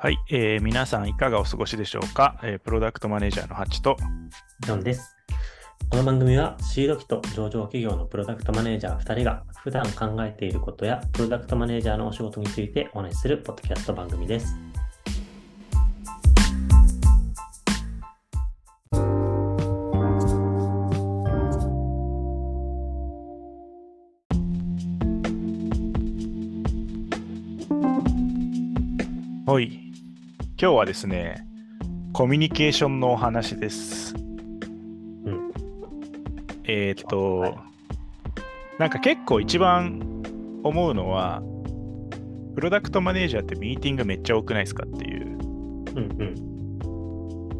はい、皆さんいかがお過ごしでしょうか。プロダクトマネージャーのハチとジョンです。この番組はシード期と上場企業のプロダクトマネージャー2人が普段考えていることやプロダクトマネージャーのお仕事についてお話しするポッドキャスト番組です。はい、今日はですね、コミュニケーションのお話です。うん、はい、なんか結構一番思うのは、プロダクトマネージャーってミーティングめっちゃ多くないですかっていう。うんうん。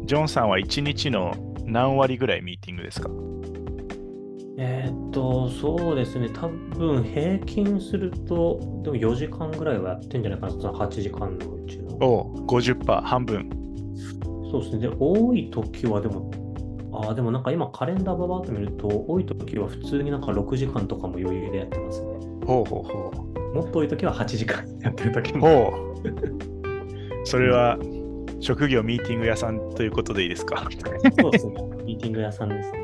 ジョンさんは1日の何割ぐらいミーティングですか？そうですね、多分平均するとでも4時間ぐらいはやってんじゃないかな、その8時間のうちの。50%、半分。そうですね。で、多い時はでもなんか今カレンダーババーって見ると、多い時は普通になんか6時間とかも余裕でやってますね。もっと多い時は8時間やってる時も。それは職業ミーティング屋さんということでいいですか？そうですね。ミーティング屋さんですね。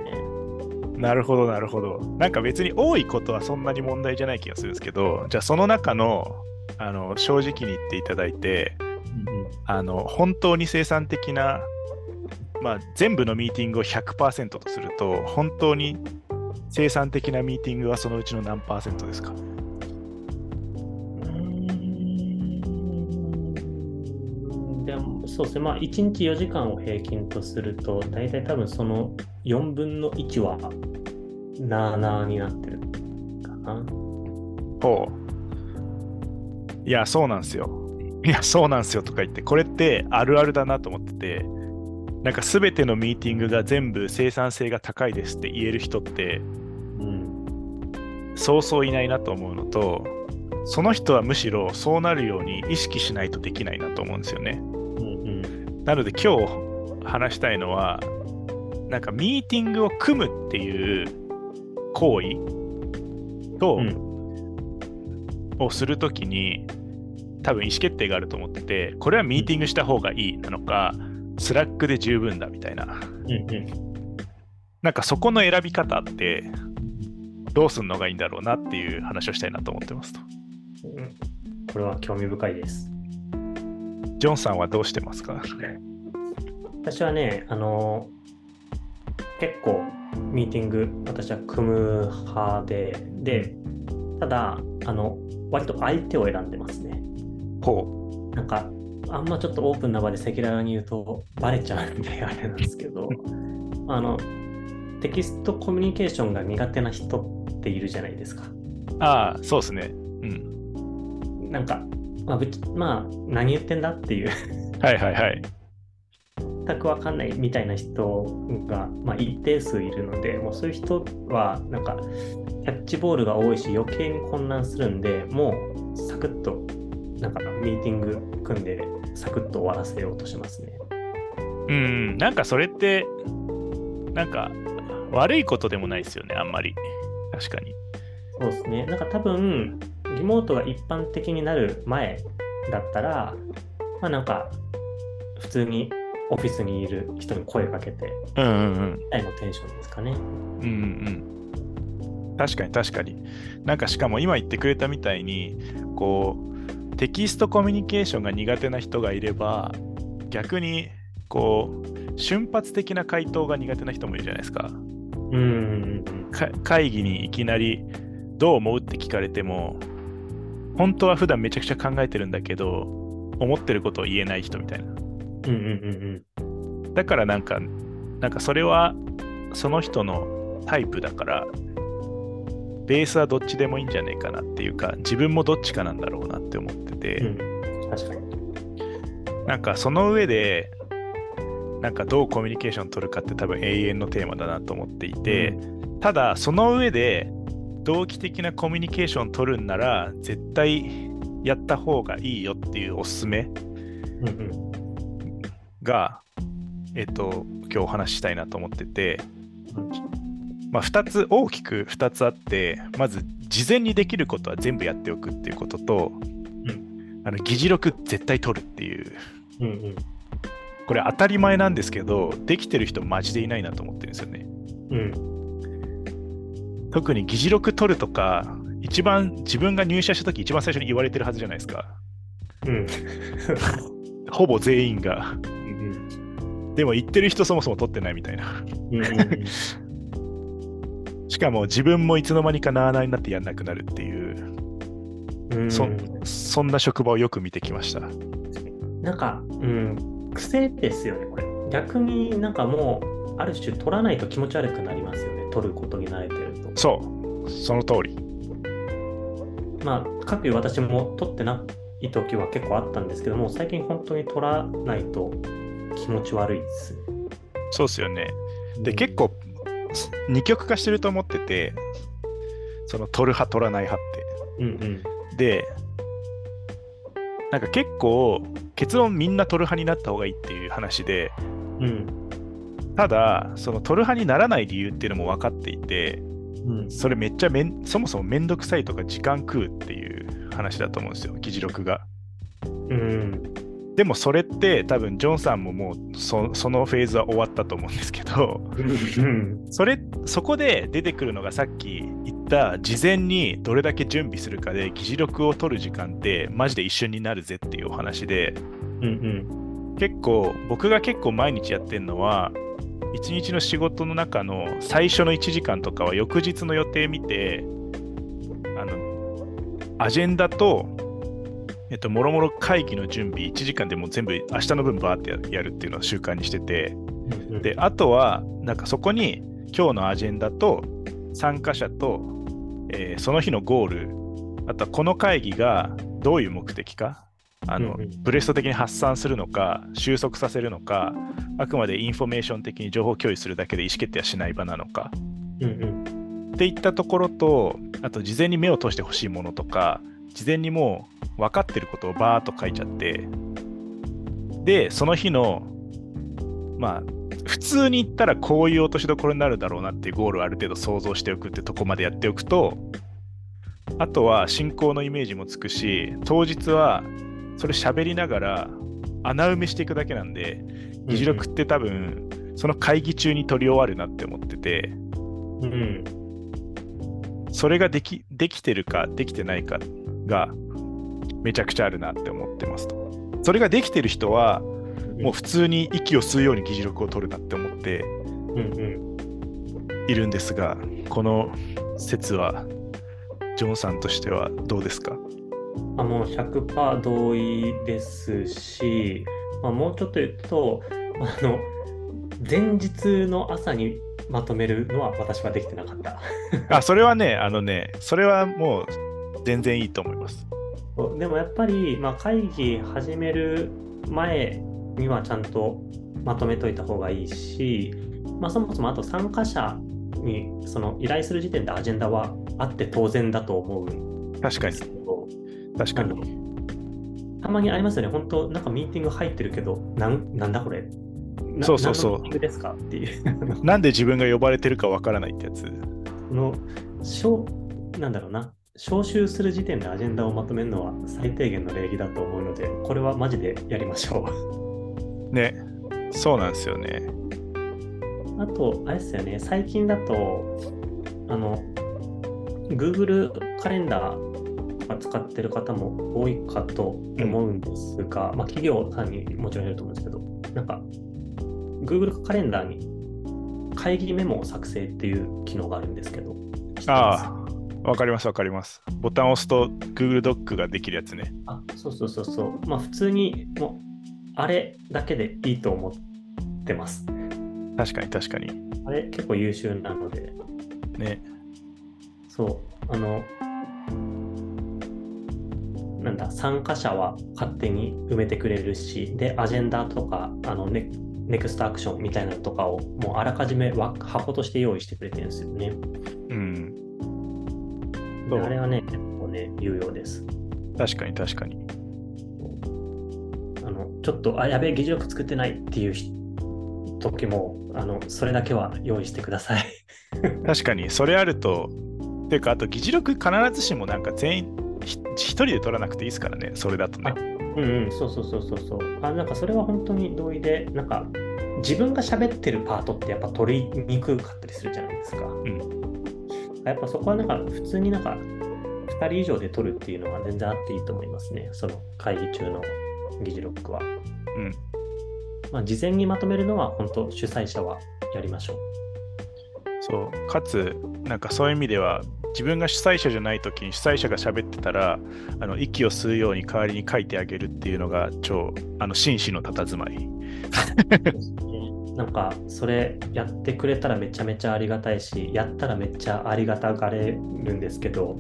なるほどなるほど。なんか別に多いことはそんなに問題じゃない気がするんですけど、じゃあその中の、正直に言っていただいて、本当に生産的な、全部のミーティングを 100% とすると、本当に生産的なミーティングはそのうちの何%ですか？そうですね、1日4時間を平均とすると、大体多分その4分の1はなーなーになってるかな。いや、そうなんですよ。いや、そうなんですよとか言って、これってあるあるだなと思ってて、なんか全てのミーティングが全部生産性が高いですって言える人って、そうそういないなと思うのと、その人はむしろそうなるように意識しないとできないなと思うんですよね。なので今日話したいのは、なんかミーティングを組むっていう行為と、をするときに多分意思決定があると思ってて、これはミーティングした方がいいなのか、スラックで十分だみたいな、なんかそこの選び方ってどうすんのがいいんだろうなっていう話をしたいなと思ってますと。これは興味深いです。ジョンさんはどうしてますか？私はね、結構ミーティング私は組む派で、ただ割と相手を選んでますね。なんかあんまちょっとオープンな場で赤裸々に言うとバレちゃうんであれなんですけど、テキストコミュニケーションが苦手な人っているじゃないですか。そうですね。なんか何言ってんだっていう全く分かんないみたいな人が、一定数いるので、もうそういう人はなんかキャッチボールが多いし余計に混乱するんで、もうサクッとなんかミーティング組んでサクッと終わらせようとしますね。なんかそれってなんか悪いことでもないですよね、あんまり。確かにそうですね。なんか多分リモートが一般的になる前だったら、なんか普通にオフィスにいる人に声かけて、みたいなテンションですかね。確かに確かに。なんかしかも今言ってくれたみたいに、こうテキストコミュニケーションが苦手な人がいれば、逆にこう瞬発的な回答が苦手な人もいるじゃないですか。会議にいきなりどう思うって聞かれても、本当は普段めちゃくちゃ考えてるんだけど思ってることを言えない人みたいな。だからなんかそれはその人のタイプだから、ベースはどっちでもいいんじゃないかなっていうか、自分もどっちかなんだろうなって思ってて、確かに。なんかその上でなんかどうコミュニケーション取るかって多分永遠のテーマだなと思っていて、ただその上で同期的なコミュニケーション取るんなら絶対やった方がいいよっていうおすすめが、今日お話ししたいなと思ってて、大きく2つあって、まず事前にできることは全部やっておくっていうことと、議事録絶対取るっていううんうん、これ当たり前なんですけどできてる人マジでいないなと思ってるんですよね、うん、特に議事録取るとか一番自分が入社した時一番最初に言われてるはずじゃないですか、うん、ほぼ全員が、うん、でも言ってる人そもそも取ってないみたいな、うんうん、しかも自分もいつの間にかなあなあになってやんなくなるっていう、うん、そんな職場をよく見てきました。なんか、うん、癖ですよねこれ。逆になんかもうある種取らないと気持ち悪くなりますよね、取ることに慣れてると。そう、その通り。まあかくいう私も取ってない時は結構あったんですけども、最近本当に取らないと気持ち悪いですね。そうですよね。で、うん、結構二極化してると思ってて、その取る派取らない派って。うんうん、でなんか結構結論みんな取る派になった方がいいっていう話で、うん、ただその取る派にならない理由っていうのも分かっていて、うん、それめっちゃそもそもめんどくさいとか時間食うっていう話だと思うんですよ、議事録が、うん、でもそれって多分ジョンさんももう そのフェーズは終わったと思うんですけどそこで出てくるのがさっき言った事前にどれだけ準備するかで議事録を取る時間ってマジで一瞬になるぜっていうお話で、うんうん、僕が結構毎日やってるのは1日の仕事の中の最初の1時間とかは翌日の予定見てアジェンダと、もろもろ会議の準備1時間でもう全部明日の分バーってやるっていうのを習慣にしてて、うんうん、であとはなんかそこに今日のアジェンダと参加者と、その日のゴール、あとはこの会議がどういう目的か、うんうん、ブレスト的に発散するのか収束させるのか、あくまでインフォメーション的に情報共有するだけで意思決定はしない場なのか、うんうん、っていったところと、あと事前に目を通してほしいものとか事前にもう分かってることをバーっと書いちゃって、でその日のまあ普通に言ったらこういう落としどころになるだろうなっていうゴールをある程度想像しておくってとこまでやっておくと、あとは進行のイメージもつくし、当日はそれ喋りながら穴埋めしていくだけなんで、議事録って多分その会議中に取り終わるなって思ってて、うん、それができてるかできてないかがめちゃくちゃあるなって思ってますと。それができてる人はもう普通に息を吸うように議事録を取るなって思っているんですが、この説はジョンさんとしてはどうですか？もう 100% 同意ですし、もうちょっと言うと前日の朝にまとめるのは私はできてなかったそれはね、それはもう全然いいと思います。でもやっぱり、会議始める前にはちゃんとまとめといた方がいいし、そもそもあと参加者にその依頼する時点でアジェンダはあって当然だと思う。確かにたまにありますよね、本当なんかミーティング入ってるけどなんだこれ、そうミーティングですかっていうなんで自分が呼ばれてるかわからないってやつのなんだろうな、招集する時点でアジェンダをまとめるのは最低限の礼儀だと思うので、これはマジでやりましょうね。そうなんですよね。あとあれですよね、最近だとGoogle カレンダー使ってる方も多いかと思うんですが、企業さんにもちろんいると思うんですけど、なんか Google カレンダーに会議メモを作成っていう機能があるんですけど、わかります。ボタンを押すと Google ドックができるやつね。そう。普通にもうあれだけでいいと思ってます。確かに。あれ結構優秀なので。ね。そう参加者は勝手に埋めてくれるし、でアジェンダとかネクストアクションみたいなのとかをもうあらかじめ箱として用意してくれてるんですよね。うん。あれはね結構ね有用です。確かに。ちょっとやべえ議事録作ってないっていう時もそれだけは用意してください。確かにそれあると、っていうかあと議事録必ずしもなんか全員一人で取らなくていいですからね、それだとね。うんうん、そうそうそうそうそう、あ、なんかそれは本当に同意で、なんか自分が喋ってるパートってやっぱ取りにくかったりするじゃないですか、うん、やっぱそこはなんか普通になんか2人以上で取るっていうのが全然あっていいと思いますね、その会議中の議事録は、うん、まあ、事前にまとめるのは本当主催者はやりましょう。そう、かつなんかそういう意味では自分が主催者じゃないときに主催者が喋ってたら息を吸うように代わりに書いてあげるっていうのが超紳士の佇まいなんかそれやってくれたらめちゃめちゃありがたいし、やったらめっちゃありがたがれるんですけど、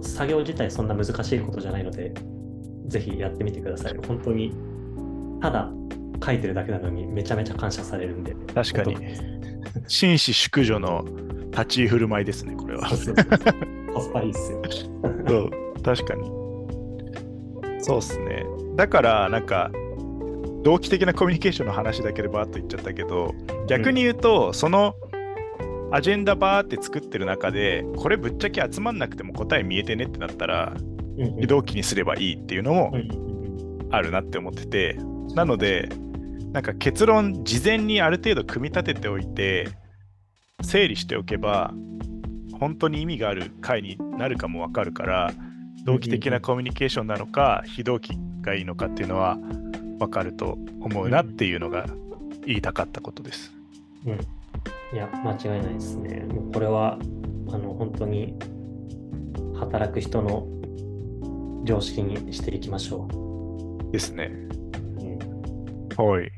作業自体そんな難しいことじゃないのでぜひやってみてください。本当にただ書いてるだけなのにめちゃめちゃ感謝されるんで。確かに紳士淑女の立ち居振る舞いですね、これは。そうそうそうコスパいいっすよそう確かにそうですね。だからなんか同期的なコミュニケーションの話だけでバーッと言っちゃったけど、逆に言うと、うん、そのアジェンダバーって作ってる中でこれぶっちゃけ集まんなくても答え見えてねってなったら、うんうん、同期にすればいいっていうのもあるなって思ってて、なのでなんか結論事前にある程度組み立てておいて整理しておけば本当に意味がある回になるかも分かるから、同期的なコミュニケーションなのか非同期がいいのかっていうのは分かると思うなっていうのが言いたかったことです、うんうん、いや間違いないですね。もうこれは本当に働く人の常識にしていきましょうですね、うん、はい。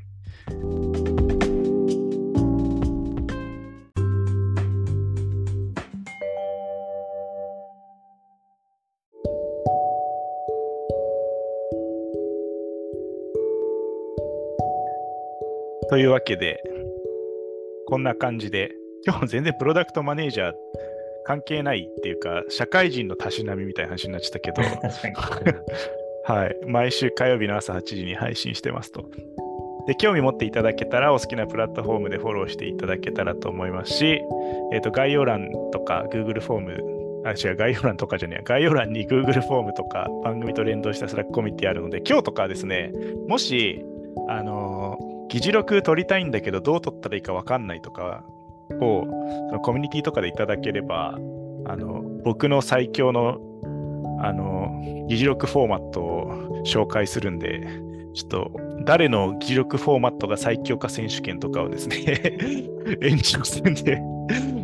というわけでこんな感じで今日全然プロダクトマネージャー関係ないっていうか社会人のたしなみみたいな話になっちゃったけどはい、毎週火曜日の朝8時に配信してますと。で、興味持っていただけたらお好きなプラットフォームでフォローしていただけたらと思いますし、概要欄とか Google フォーム、あ、違う、概要欄とかじゃねえ、概要欄に Google フォームとか番組と連動したスラックコミュニティあるので、今日とかですね、もし議事録取りたいんだけどどう取ったらいいか分かんないとかをそのコミュニティとかでいただければ僕の最強の議事録フォーマットを紹介するんで、ちょっと誰の議事録フォーマットが最強か選手権とかをですね延長戦で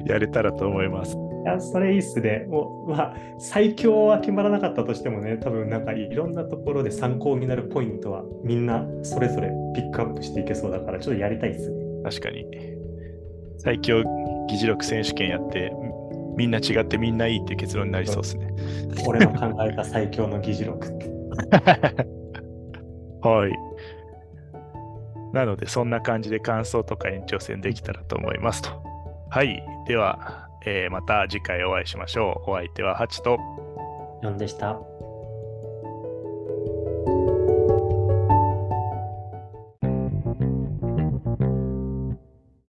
やれたらと思います。いや、それいいっすね。もう、まあ、最強は決まらなかったとしてもね、多分なんかいろんなところで参考になるポイントはみんなそれぞれピックアップしていけそうだから、ちょっとやりたいっすね。確かに。最強議事録選手権やって、みんな違ってみんないいっていう結論になりそうですね。俺の考えた最強の議事録。はい。なので、そんな感じで感想とか延長戦できたらと思いますと。はい。では、また次回お会いしましょう。お相手はハチと4でした。